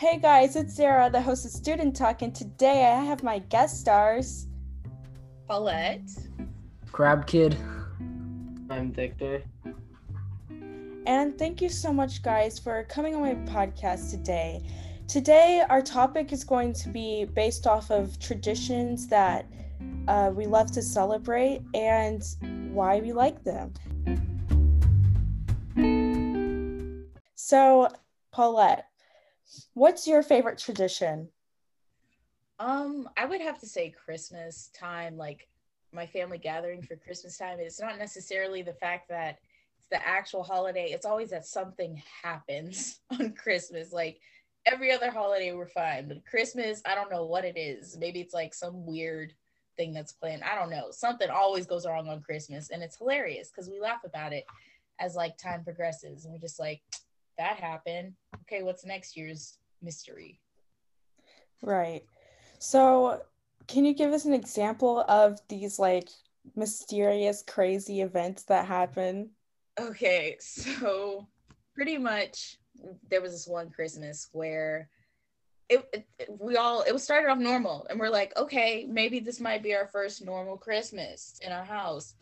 Hey guys, it's Sarah, the host of Student Talk, and today I have my guest stars. Paulette. Crab Kid. I'm Victor. And thank you so much, guys, for coming on my podcast today. Today, our topic is going to be based off of traditions that we love to celebrate and why we like them. So, Paulette, what's your favorite tradition? I would have to say Christmas time, like my family gathering for Christmas time. It's not necessarily the fact that it's the actual holiday. It's always that something happens on Christmas. Like every other holiday we're fine, but Christmas, I don't know what it is. Maybe it's like some weird thing that's planned. I don't know. Something always goes wrong on Christmas, and it's hilarious because we laugh about it as like time progresses, and we're just like, that happened. Okay, what's next year's mystery? Right. So can you give us an example of these like mysterious, crazy events that happen? Okay, so pretty much there was this one Christmas where it was started off normal, and we're like, okay, maybe this might be our first normal Christmas in our house.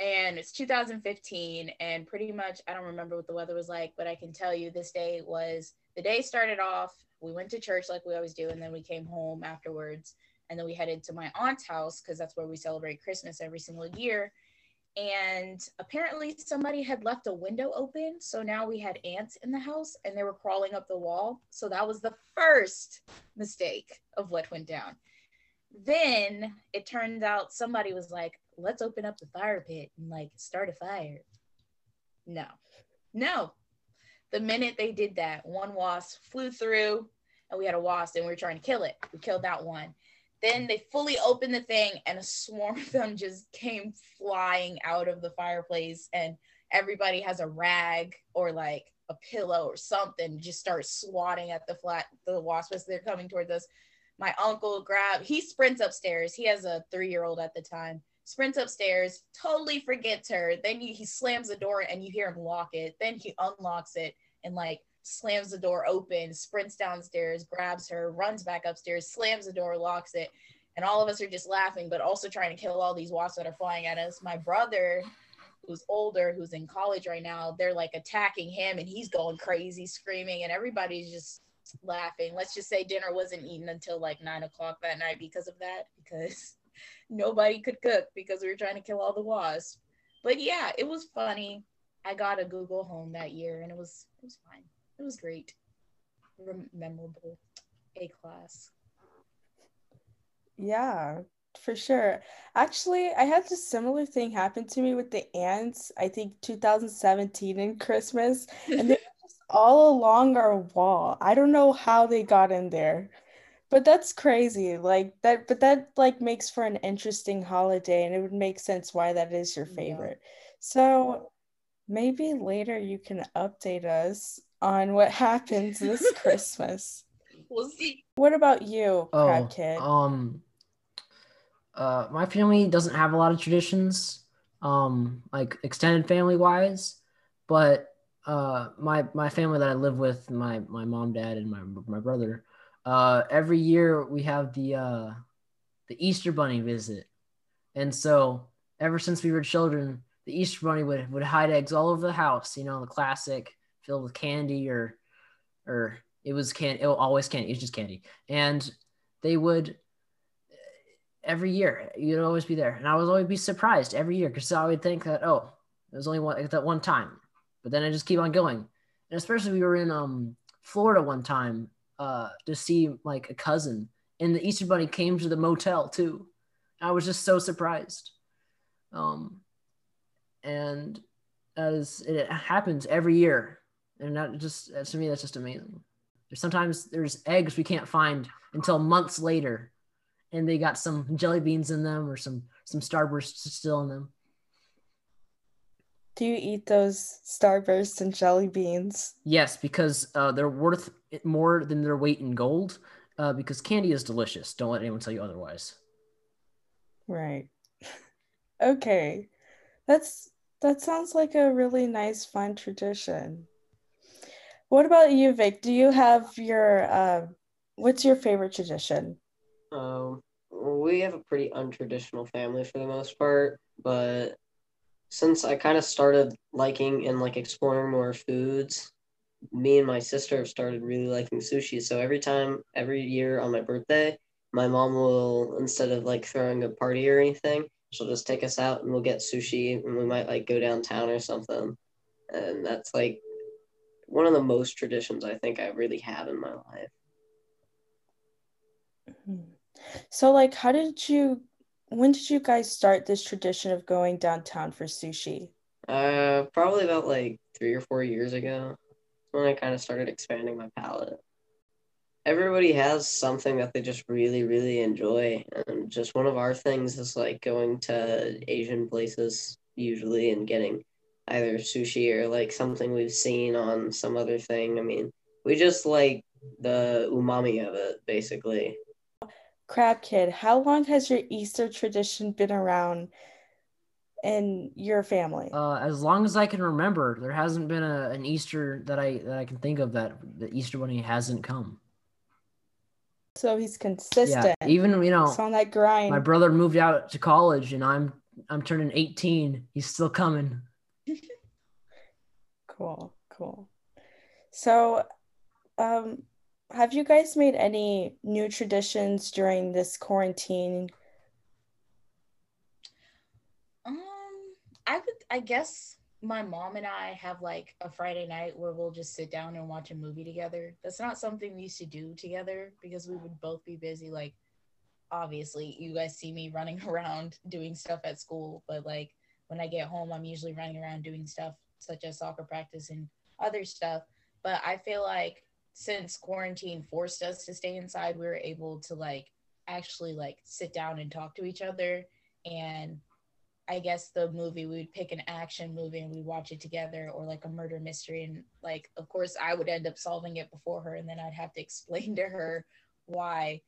And it's 2015, and pretty much, I don't remember what the weather was like, but I can tell you this day was, the day started off, we went to church like we always do, and then we came home afterwards, and then we headed to my aunt's house, because that's where we celebrate Christmas every single year. And apparently somebody had left a window open, so now we had ants in the house, and they were crawling up the wall. So that was the first mistake of what went down. Then it turned out somebody was like, let's open up the fire pit and like start a fire. No. The minute they did that, one wasp flew through, and we had a wasp, and we were trying to kill it. We killed that one. Then they fully opened the thing, and a swarm of them just came flying out of the fireplace, and everybody has a rag or like a pillow or something, just start swatting at the wasp as they're coming towards us. My uncle he sprints upstairs. He has a 3-year-old at the time. Sprints upstairs, totally forgets her. Then he slams the door, and you hear him lock it. Then he unlocks it and like slams the door open, sprints downstairs, grabs her, runs back upstairs, slams the door, locks it. And all of us are just laughing, but also trying to kill all these wasps that are flying at us. My brother, who's older, who's in college right now, they're like attacking him, and he's going crazy, screaming, and everybody's just laughing. Let's just say dinner wasn't eaten until like 9:00 that night because of that, because nobody could cook because we were trying to kill all the wasps. But yeah, it was funny. I got a Google Home that year, and it was fine. It was great. Memorable. A class. Yeah, for sure. Actually, I had a similar thing happen to me with the ants, I think 2017 in Christmas, and they were just all along our wall. I don't know how they got in there. But that's crazy, like that. But that like makes for an interesting holiday, and it would make sense why that is your favorite. Yeah. So maybe later you can update us on what happens this Christmas. We'll see. What about you, Crab Kid? My family doesn't have a lot of traditions, like extended family wise, but my family that I live with, my mom, dad, and my brother. Every year we have the Easter Bunny visit. And so ever since we were children, the Easter Bunny would hide eggs all over the house, you know, the classic, filled with candy or it was just candy. And they would, every year, you'd always be there. And I would always be surprised every year, because I would think that, oh, it was only that one time, but then I just keep on going. And especially we were in Florida one time, to see like a cousin, and the Easter Bunny came to the motel too. I was just so surprised, and as it happens every year, and to me that's just amazing. Sometimes there's eggs we can't find until months later, and they got some jelly beans in them or some Starbursts still in them. Do you eat those Starbursts and jelly beans? Yes, because they're worth more than their weight in gold, because candy is delicious. Don't let anyone tell you otherwise. Right. Okay. That sounds like a really nice, fun tradition. What about you, Vic? Do you have your, what's your favorite tradition? We have a pretty untraditional family for the most part, but since I kind of started liking and like exploring more foods, me and my sister have started really liking sushi. So every year on my birthday, my mom will, instead of like throwing a party or anything, she'll just take us out and we'll get sushi and we might like go downtown or something. And that's like one of the most traditions I think I really have in my life. Mm-hmm. So like, when did you guys start this tradition of going downtown for sushi? Probably about like 3 or 4 years ago, when I kind of started expanding my palate. Everybody has something that they just really, really enjoy. And just one of our things is like going to Asian places usually and getting either sushi or like something we've seen on some other thing. I mean, we just like the umami of it, basically. Crab Kid, how long has your Easter tradition been around in your family? As long as I can remember. There hasn't been an Easter that I can think of that the Easter Bunny hasn't come. So he's consistent. Yeah, even it's on that grind. My brother moved out to college, and I'm turning 18. He's still coming. Cool. So, have you guys made any new traditions during this quarantine? I guess my mom and I have like a Friday night where we'll just sit down and watch a movie together. That's not something we used to do together because we would both be busy. Like, obviously, you guys see me running around doing stuff at school, but like when I get home, I'm usually running around doing stuff such as soccer practice and other stuff. But I feel like since quarantine forced us to stay inside, we were able to like actually like sit down and talk to each other. And I guess the movie, we would pick an action movie and we'd watch it together, or like a murder mystery. And like, of course, I would end up solving it before her, and then I'd have to explain to her why,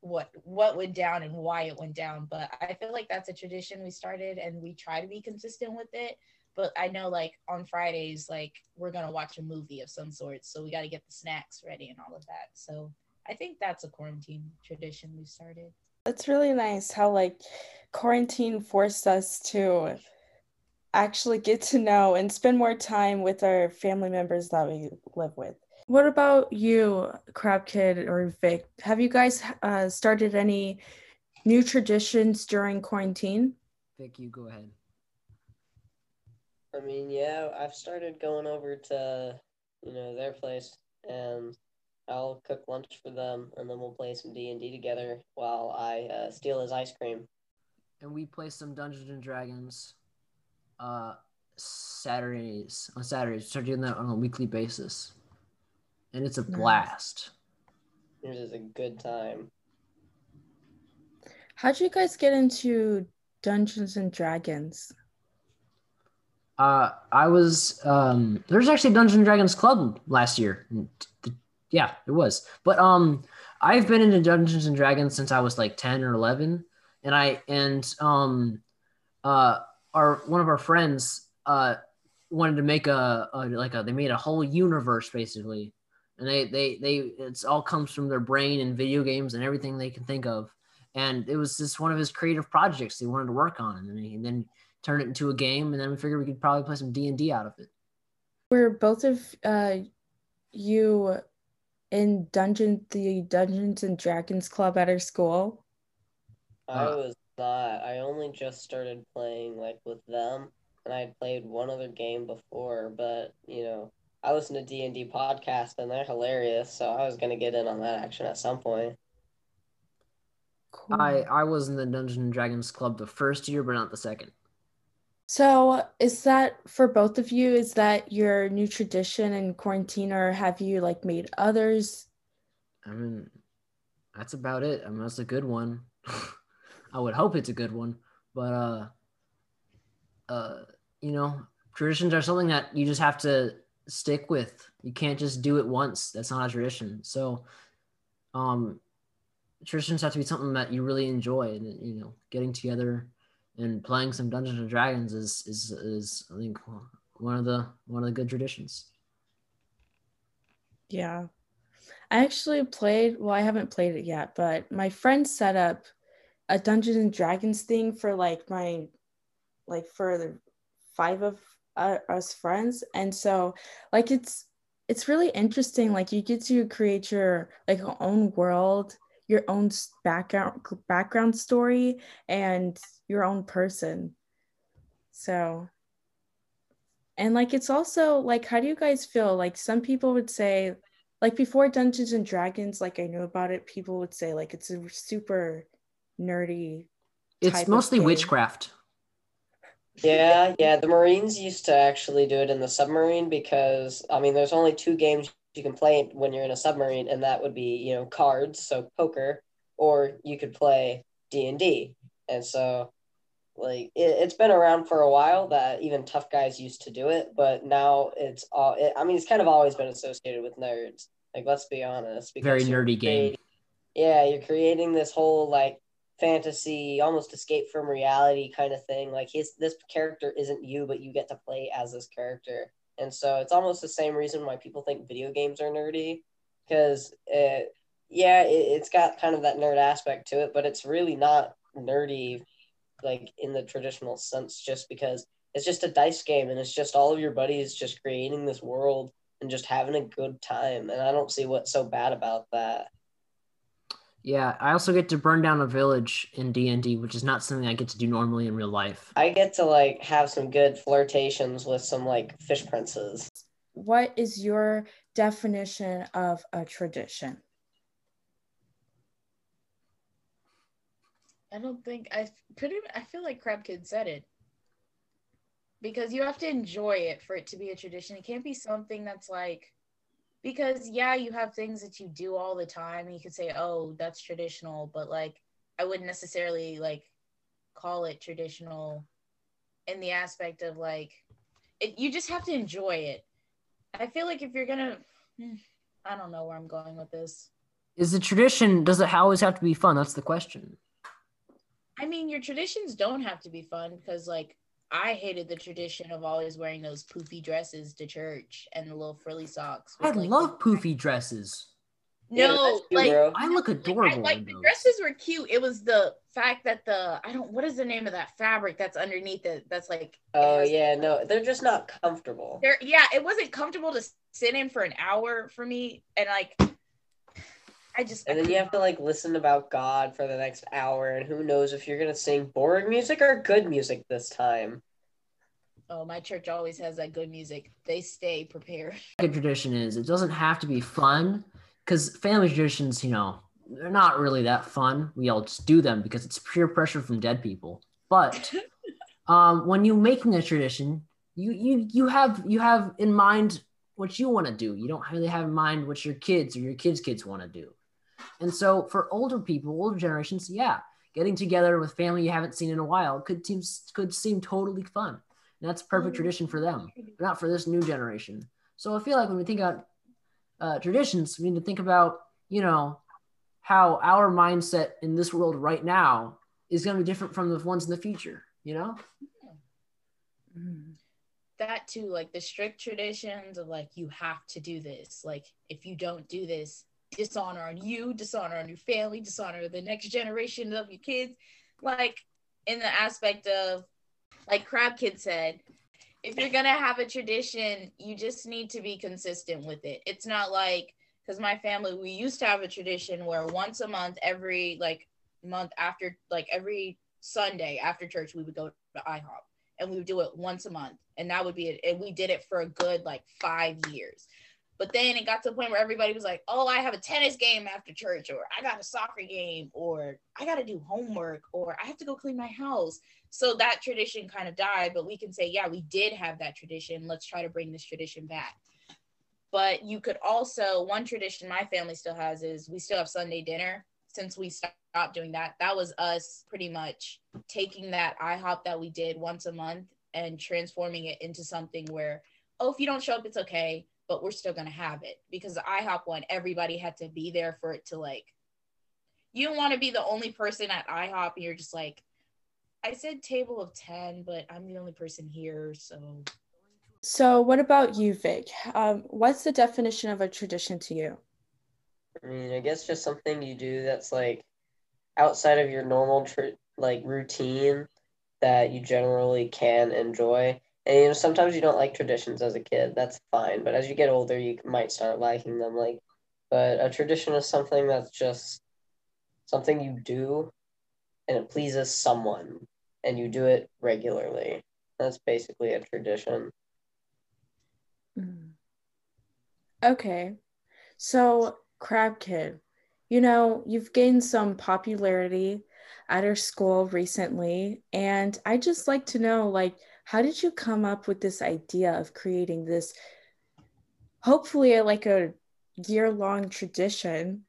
what went down and why it went down. But I feel like that's a tradition we started and we try to be consistent with it. But I know, like, on Fridays, like, we're going to watch a movie of some sort, so we got to get the snacks ready and all of that. So I think that's a quarantine tradition we started. It's really nice how, like, quarantine forced us to actually get to know and spend more time with our family members that we live with. What about you, Crab Kid or Vic? Have you guys started any new traditions during quarantine? Vic, you go ahead. I mean, yeah, I've started going over to, their place, and I'll cook lunch for them, and then we'll play some D&D together while I steal his ice cream. And we play some Dungeons and Dragons on Saturdays. Start doing that on a weekly basis, and it's a blast. It is a good time. How'd you guys get into Dungeons and Dragons? I was, there's actually a Dungeons & Dragons club last year. Yeah, it was. But, I've been into Dungeons & Dragons since I was like 10 or 11. And one of our friends, wanted to make they made a whole universe basically. And it's all comes from their brain and video games and everything they can think of. And it was just one of his creative projects he wanted to work on. And then turn it into a game, and then we figured we could probably play some D&D out of it. Were both of you in the Dungeons and Dragons club at our school? I was not. I only just started playing like with them, and I had played one other game before, but I listen to D&D podcasts and they're hilarious, so I was gonna get in on that action at some point. Cool. I was in the Dungeons and Dragons club the first year, but not the second. So is that for both of you? Is that your new tradition in quarantine, or have you like made others? I mean, that's about it. I mean, that's a good one. I would hope it's a good one, but traditions are something that you just have to stick with. You can't just do it once. That's not a tradition. So, traditions have to be something that you really enjoy, and getting together and playing some Dungeons and Dragons is I think one of the good traditions. Yeah. I actually played, well, I haven't played it yet, but my friend set up a Dungeons and Dragons thing for for the five of us friends. And so it's really interesting. Like, you get to create your own world, your own background story, and your own person. So, and it's also how do you guys feel? Some people would say, before Dungeons and Dragons, I knew about it, people would say it's a super nerdy. It's mostly witchcraft. Yeah. The Marines used to actually do it in the submarine because, there's only two games you can play when you're in a submarine, and that would be, cards, so poker, or you could play D&D. And so, it's been around for a while that even tough guys used to do it, but now it's kind of always been associated with nerds. Let's be honest. Very nerdy game. Yeah, you're creating this whole, fantasy, almost escape from reality kind of thing. This character isn't you, but you get to play as this character. And so it's almost the same reason why people think video games are nerdy, because it's got kind of that nerd aspect to it, but it's really not nerdy in the traditional sense, just because it's just a dice game and it's just all of your buddies just creating this world and just having a good time. And I don't see what's so bad about that. Yeah, I also get to burn down a village in D&D, which is not something I get to do normally in real life. I get to have some good flirtations with some fish princes. What is your definition of a tradition? I feel like Crab Kid said it. Because you have to enjoy it for it to be a tradition. It can't be something that's because you have things that you do all the time and you could say, oh, that's traditional, but I wouldn't necessarily call it traditional in the aspect of you just have to enjoy it. I feel if you're gonna, I don't know where I'm going with this. Is the tradition, does it always have to be fun? That's the question. Your traditions don't have to be fun because I hated the tradition of always wearing those poofy dresses to church and the little frilly socks. I love poofy dresses. No, I look adorable. The dresses were cute. It was the fact that what is the name of that fabric that's underneath it? That's they're just not comfortable. It wasn't comfortable to sit in for an hour for me, and and then you have to listen about God for the next hour, and who knows if you're gonna sing boring music or good music this time. Oh, my church always has that good music. They stay prepared. Good tradition is it doesn't have to be fun, because family traditions, they're not really that fun. We all just do them because it's peer pressure from dead people. But when you're making a tradition, you have in mind what you want to do. You don't really have in mind what your kids or your kids' kids want to do. And so for older people, older generations, getting together with family you haven't seen in a while could seem totally fun. And that's a perfect tradition for them, but not for this new generation. So I feel when we think about traditions, we need to think about, how our mindset in this world right now is going to be different from the ones in the future, That too, the strict traditions of you have to do this. If you don't do this, dishonor on you, dishonor on your family, dishonor the next generation of your kids. In the aspect of, Crab Kid said, if you're gonna have a tradition, you just need to be consistent with it. It's not because my family, we used to have a tradition where once a month, every month after, every Sunday after church, we would go to IHOP. And we would do it once a month. And that would be it. And we did it for a good 5 years. But then it got to the point where everybody was like, oh, I have a tennis game after church, or I got a soccer game, or I got to do homework, or I have to go clean my house. So that tradition kind of died. But we can say, yeah, we did have that tradition. Let's try to bring this tradition back. But you could also, one tradition my family still has is we still have Sunday dinner. Since we stopped doing that, that was us pretty much taking that IHOP that we did once a month and transforming it into something where, oh, if you don't show up, it's okay, but we're still going to have it. Because the IHOP one, everybody had to be there for it to you don't want to be the only person at IHOP and you're just I said table of 10, but I'm the only person here, so. So what about you, Vic? What's the definition of a tradition to you? I mean, I guess just something you do that's like outside of your normal routine that you generally can enjoy. And you know, sometimes you don't like traditions as a kid. That's fine. But as you get older, you might start liking them. But a tradition is something that's just something you do and it pleases someone and you do it regularly. That's basically a tradition. Okay. So Crab Kid, you know, you've gained some popularity at our school recently, and I just like to know, how did you come up with this idea of creating this, hopefully a year-long tradition?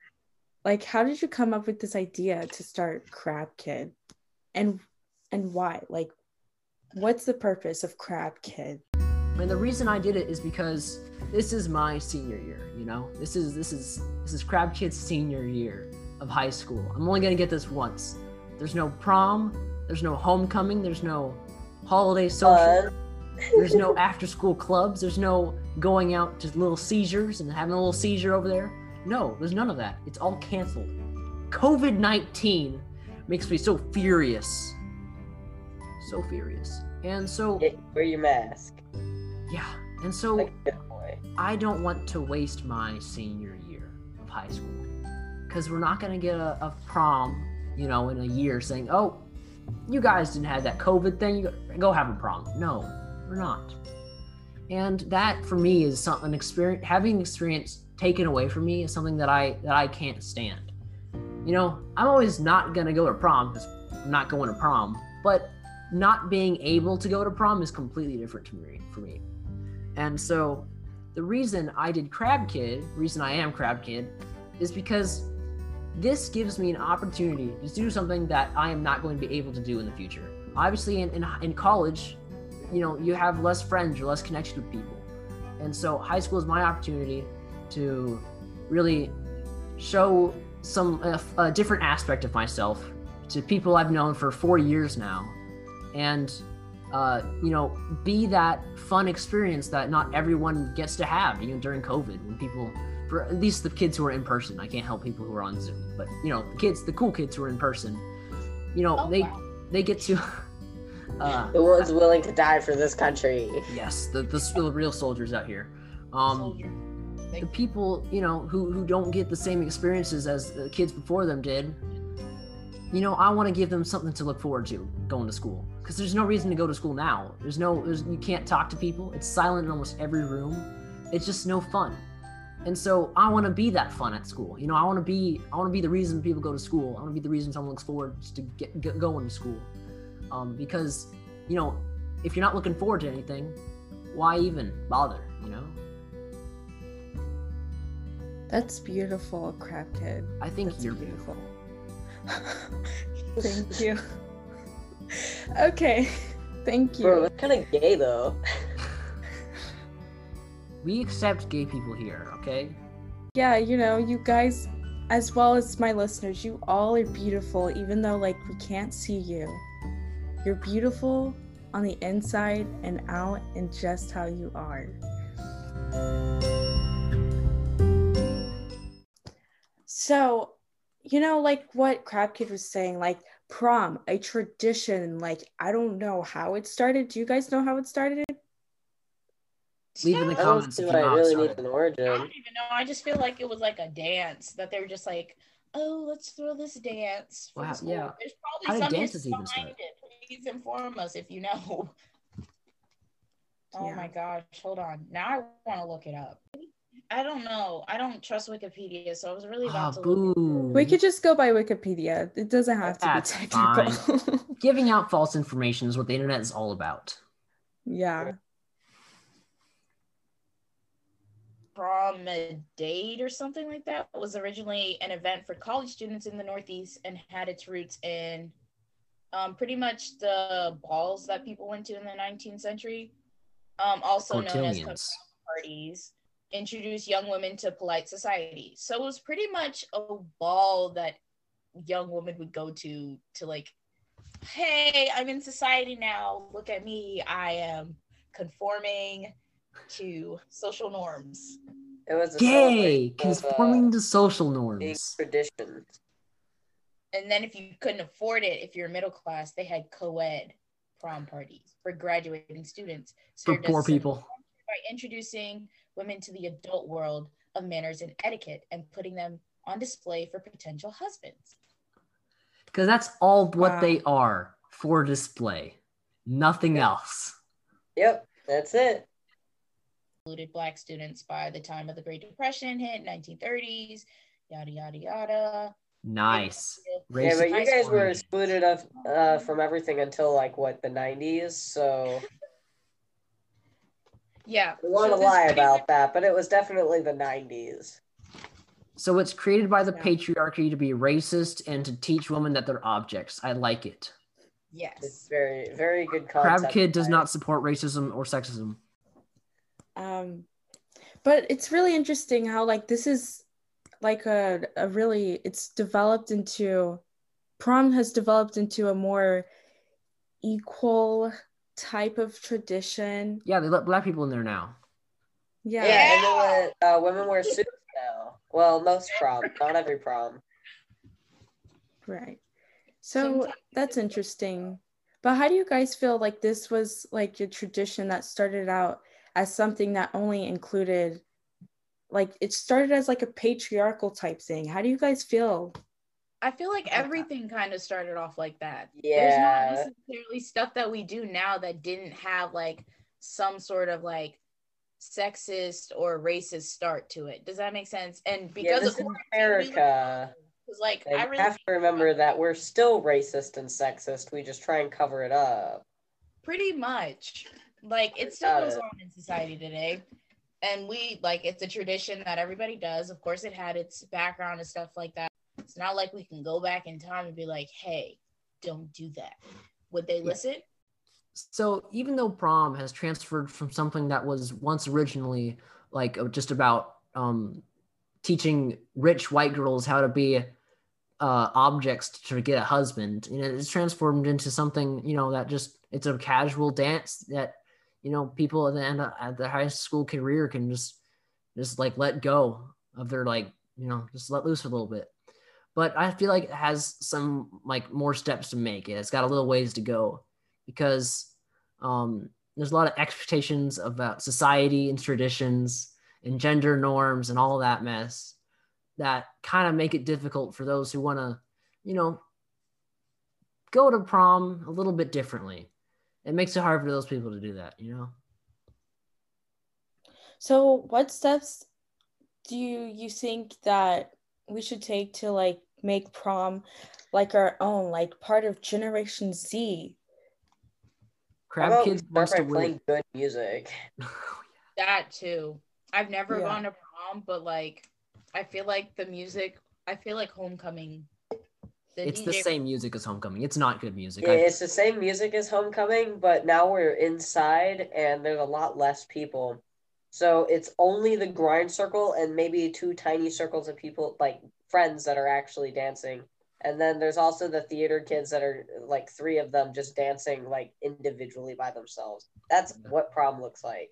How did you come up with this idea to start Crab Kid, and why? What's the purpose of Crab Kid? And the reason I did it is because this is my senior year, you know? This is Crab Kid's senior year of high school. I'm only gonna get this once. There's no prom, there's no homecoming, there's no holiday social, there's no after school clubs, there's no going out to little seizures and having a little seizure over there. No, there's none of that. It's all canceled. COVID-19 makes me so furious. So furious. And so— wear your mask. Yeah, and so I don't want to waste my senior year of high school because we're not going to get a prom, you know, in a year saying, oh, you guys didn't have that COVID thing, you go have a prom. No, we're not. And that for me is something, having experience taken away from me is something that I can't stand. You know, I'm always not going to go to prom because I'm not going to prom, but not being able to go to prom is completely different for me. And so the reason I did Crab Kid, reason I am Crab Kid, is because this gives me an opportunity to do something that I am not going to be able to do in the future. Obviously in college, you know, you have less friends, you're less connected with people. And so high school is my opportunity to really show some a different aspect of myself to people I've known for 4 years now. And, you know, be that fun experience that not everyone gets to have, you know, during COVID when people, for at least the kids who are in person, I can't help people who are on Zoom, but, you know, the cool kids who are in person, you know, they get to... the world's willing to die for this country. Yes, the real soldiers out here. The people, you know, who don't get the same experiences as the kids before them did, you know, I want to give them something to look forward to going to school. Because there's no reason to go to school now. You can't talk to people. It's silent in almost every room. It's just no fun. And so I want to be that fun at school. You know, I want to be the reason people go to school. I want to be the reason someone looks forward to going to school. Because, you know, if you're not looking forward to anything, why even bother, you know? That's beautiful, Crab Kid. I think that's beautiful. Thank you. Okay, thank you. Bro, that's kind of gay, though. We accept gay people here, okay? Yeah, you know, you guys, as well as my listeners, you all are beautiful, even though, we can't see you. You're beautiful on the inside and out and just how you are. So, you know, what Crab Kid was saying, prom, a tradition, I don't know how it started. Do you guys know how it started? Leave in the comments. I really need an origin. I don't even know. I just feel like it was a dance that they were just oh, let's throw this dance. Wow, yeah. There's probably something behind it. Please inform us if you know. Oh yeah. My gosh, hold on. Now I want to look it up. I don't know. I don't trust Wikipedia, so I was really about to look. We could just go by Wikipedia. It doesn't have to be technical. Giving out false information is what the internet is all about. Yeah. Bromidade or something like that was originally an event for college students in the Northeast and had its roots in pretty much the balls that people went to in the 19th century, also known as cocktail parties. Introduce young women to polite society. So it was pretty much a ball that young women would go to hey, I'm in society now. Look at me. I am conforming to social norms. It was a yay, conforming to social norms. Traditions. And then if you couldn't afford it, if you're middle class, they had co-ed prom parties for graduating students. So for poor people. By introducing women to the adult world of manners and etiquette and putting them on display for potential husbands. Because that's all what they are, for display. Nothing else. Yep, that's it. Included Black students by the time of the Great Depression hit, 1930s, yada, yada, yada. Nice. Yeah, but you guys were excluded from everything until, like, what, the 90s? So... yeah. We want to lie about that, but it was definitely the 90s. So it's created by the patriarchy to be racist and to teach women that they're objects. I like it. Yes. It's very, very good concept. Crab Kid does not support racism or sexism. But it's really interesting how, like, this is, like, a really, it's developed into, prom has developed into a more equal type of tradition. Yeah, they let Black people in there now. Yeah. Yeah, and they let women wear suits now. Well, most prom, not every prom. Right. So that's interesting. But how do you guys feel like this was like a tradition that started out as something that only included, like it started as like a patriarchal type thing? How do you guys feel? I feel like everything kind of started off like that. Yeah. There's not necessarily stuff that we do now that didn't have like some sort of like sexist or racist start to it. Does that make sense? And because of America, like, I really have to remember that we're still racist and sexist. We just try and cover it up. Pretty much. Like it still goes on in society today. And we like, it's a tradition that everybody does. Of course it had its background and stuff like that. It's not like we can go back in time and be like, hey, don't do that. Would they listen? So even though prom has transferred from something that was once originally like just about teaching rich white girls how to be objects to get a husband, you know, it's transformed into something, you know, that just, it's a casual dance that, you know, people at the end of the high school career can just like let go of their, like, you know, just let loose a little bit. But I feel like it has some like more steps to make it. It's got a little ways to go because there's a lot of expectations about society and traditions and gender norms and all that mess that kind of make it difficult for those who want to, you know, go to prom a little bit differently. It makes it hard for those people to do that, you know? So what steps do you think that we should take to like make prom like our own, like part of Generation Z? Crab Kids wants to play good music. That too. I've never gone to prom, but like I feel like the music, I feel like homecoming. It's the same music as homecoming. It's not good music. Yeah, it's the same music as homecoming, but now we're inside and there's a lot less people. So it's only the grind circle and maybe two tiny circles of people, like friends that are actually dancing. And then there's also the theater kids that are like three of them just dancing like individually by themselves. That's what prom looks like.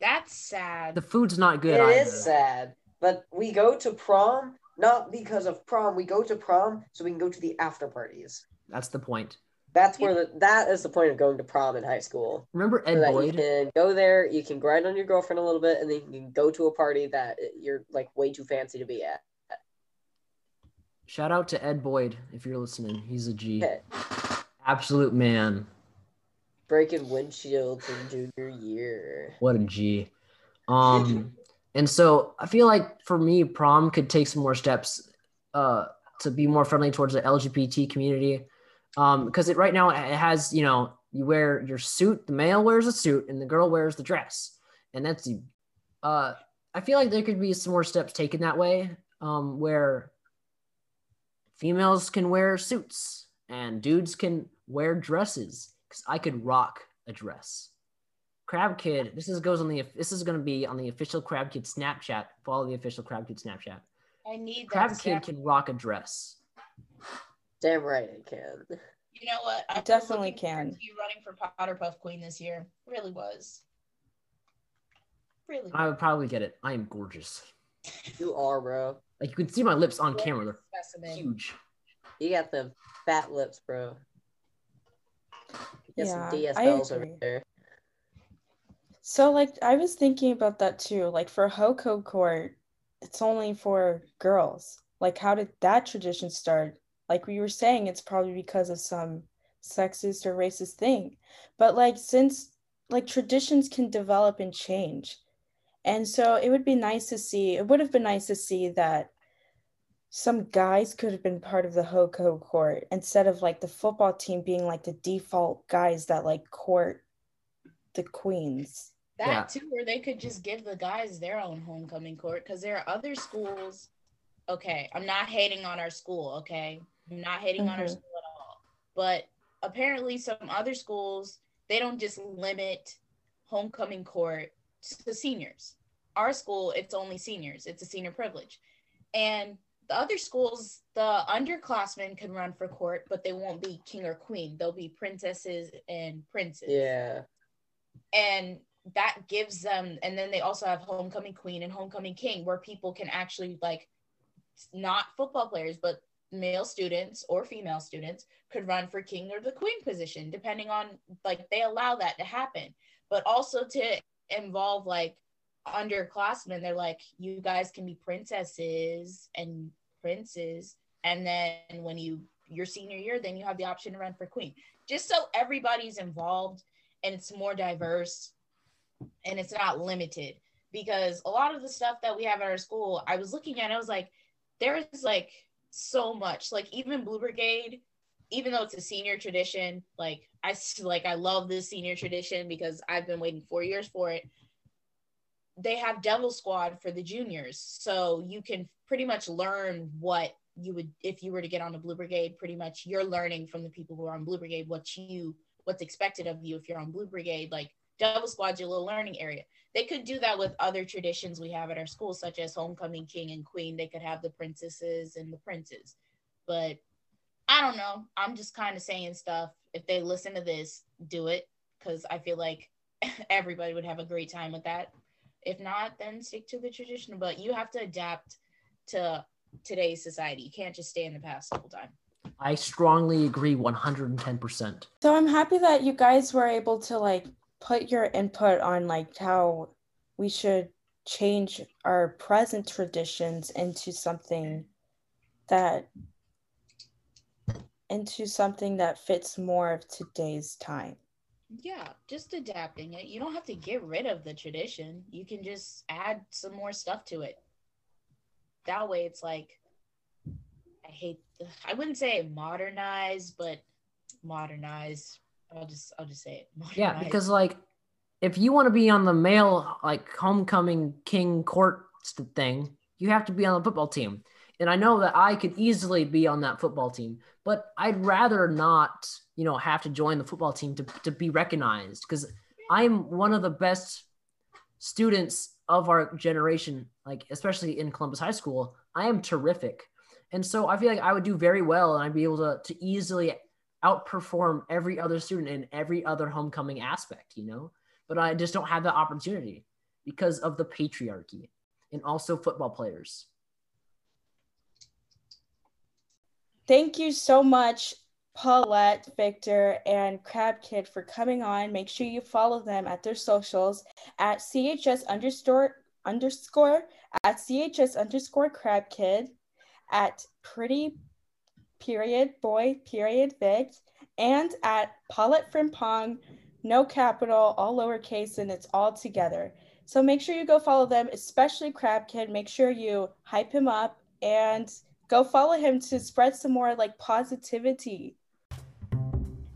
That's sad. The food's not good either. It is sad. But we go to prom, not because of prom. We go to prom so we can go to the after parties. That's the point. That's where that is the point of going to prom in high school. Remember Ed Boyd? You can go there, you can grind on your girlfriend a little bit, and then you can go to a party that you're like way too fancy to be at. Shout out to Ed Boyd if you're listening. He's a G. Okay. Absolute man. Breaking windshields in junior year. What a G. And so I feel like for me, prom could take some more steps to be more friendly towards the LGBT community. Because it right now it has, you know, you wear your suit, the male wears a suit and the girl wears the dress. And that's, I feel like there could be some more steps taken that way where females can wear suits and dudes can wear dresses, because I could rock a dress. Crab Kid, this is going to be on the official Crab Kid Snapchat. Follow the official Crab Kid Snapchat. I need that. Crab Kid can rock a dress. Damn right it can. You know what? I definitely can. You running for Potterpuff Queen this year really was. Really? I would probably get it. I am gorgeous. You are, bro. Like, you can see my lips on camera. They're specimen. Huge. You got the fat lips, bro. You got some DSLs over there. So, like, I was thinking about that, too. Like, for Hoko Court, it's only for girls. Like, how did that tradition start? Like we were saying, it's probably because of some sexist or racist thing. But, like, since, like, traditions can develop and change. And so it would be nice to see, it would have been nice to see that some guys could have been part of the Hoko Court instead of, like, the football team being, like, the default guys that, like, court the queens. That, too, where they could just give the guys their own homecoming court, because there are other schools. Okay, I'm not hating on our school, okay? I'm not hating on our school at all. But apparently some other schools, they don't just limit homecoming court to seniors. Our school, it's only seniors. It's a senior privilege. And the other schools, the underclassmen can run for court, but they won't be king or queen. They'll be princesses and princes. Yeah. And that gives them, and then they also have homecoming queen and homecoming king, where people can actually, like, not football players, but male students or female students could run for king or the queen position, depending on, like, they allow that to happen. But also to involve, like, underclassmen, they're like, you guys can be princesses and princes, and then when your senior year, then you have the option to run for queen, just so everybody's involved and it's more diverse and it's not limited. Because a lot of the stuff that we have at our school, I was looking at, I was like, there is, like, so much. Like, even Blue Brigade, even though it's a senior tradition, like, I love this senior tradition because I've been waiting 4 years for it. They have Devil Squad for the juniors, so you can pretty much learn what you would, if you were to get on the Blue Brigade, pretty much you're learning from the people who are on Blue Brigade what's expected of you if you're on Blue Brigade. Like, Devil Squad's your little learning area. They could do that with other traditions we have at our school, such as homecoming king and queen. They could have the princesses and the princes. But I don't know. I'm just kind of saying stuff. If they listen to this, do it, because I feel like everybody would have a great time with that. If not, then stick to the tradition. But you have to adapt to today's society. You can't just stay in the past the whole time. I strongly agree 110%. So I'm happy that you guys were able to, like, put your input on, like, how we should change our present traditions into something that fits more of today's time. Yeah, just adapting it. You don't have to get rid of the tradition. You can just add some more stuff to it. That way it's like, I wouldn't say modernize, but modernize. I'll just say it. Modernize. Yeah, because, like, if you want to be on the male, like, homecoming king court thing, you have to be on the football team. And I know that I could easily be on that football team, but I'd rather not, you know, have to join the football team to be recognized, because I'm one of the best students of our generation, like, especially in Columbus High School. I am terrific. And so I feel like I would do very well, and I'd be able to easily outperform every other student in every other homecoming aspect, you know? But I just don't have that opportunity because of the patriarchy and also football players. Thank you so much, Paulette, Victor, and Crab Kid, for coming on. Make sure you follow them at their socials at CHS_Crab Kid, at Pretty_Boy_Vic, and at Paulette Frimpong, no capital, all lowercase, and it's all together. So make sure you go follow them, especially Crab Kid. Make sure you hype him up and go follow him to spread some more, like, positivity.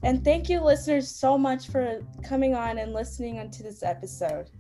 And thank you, listeners, so much for coming on and listening to this episode.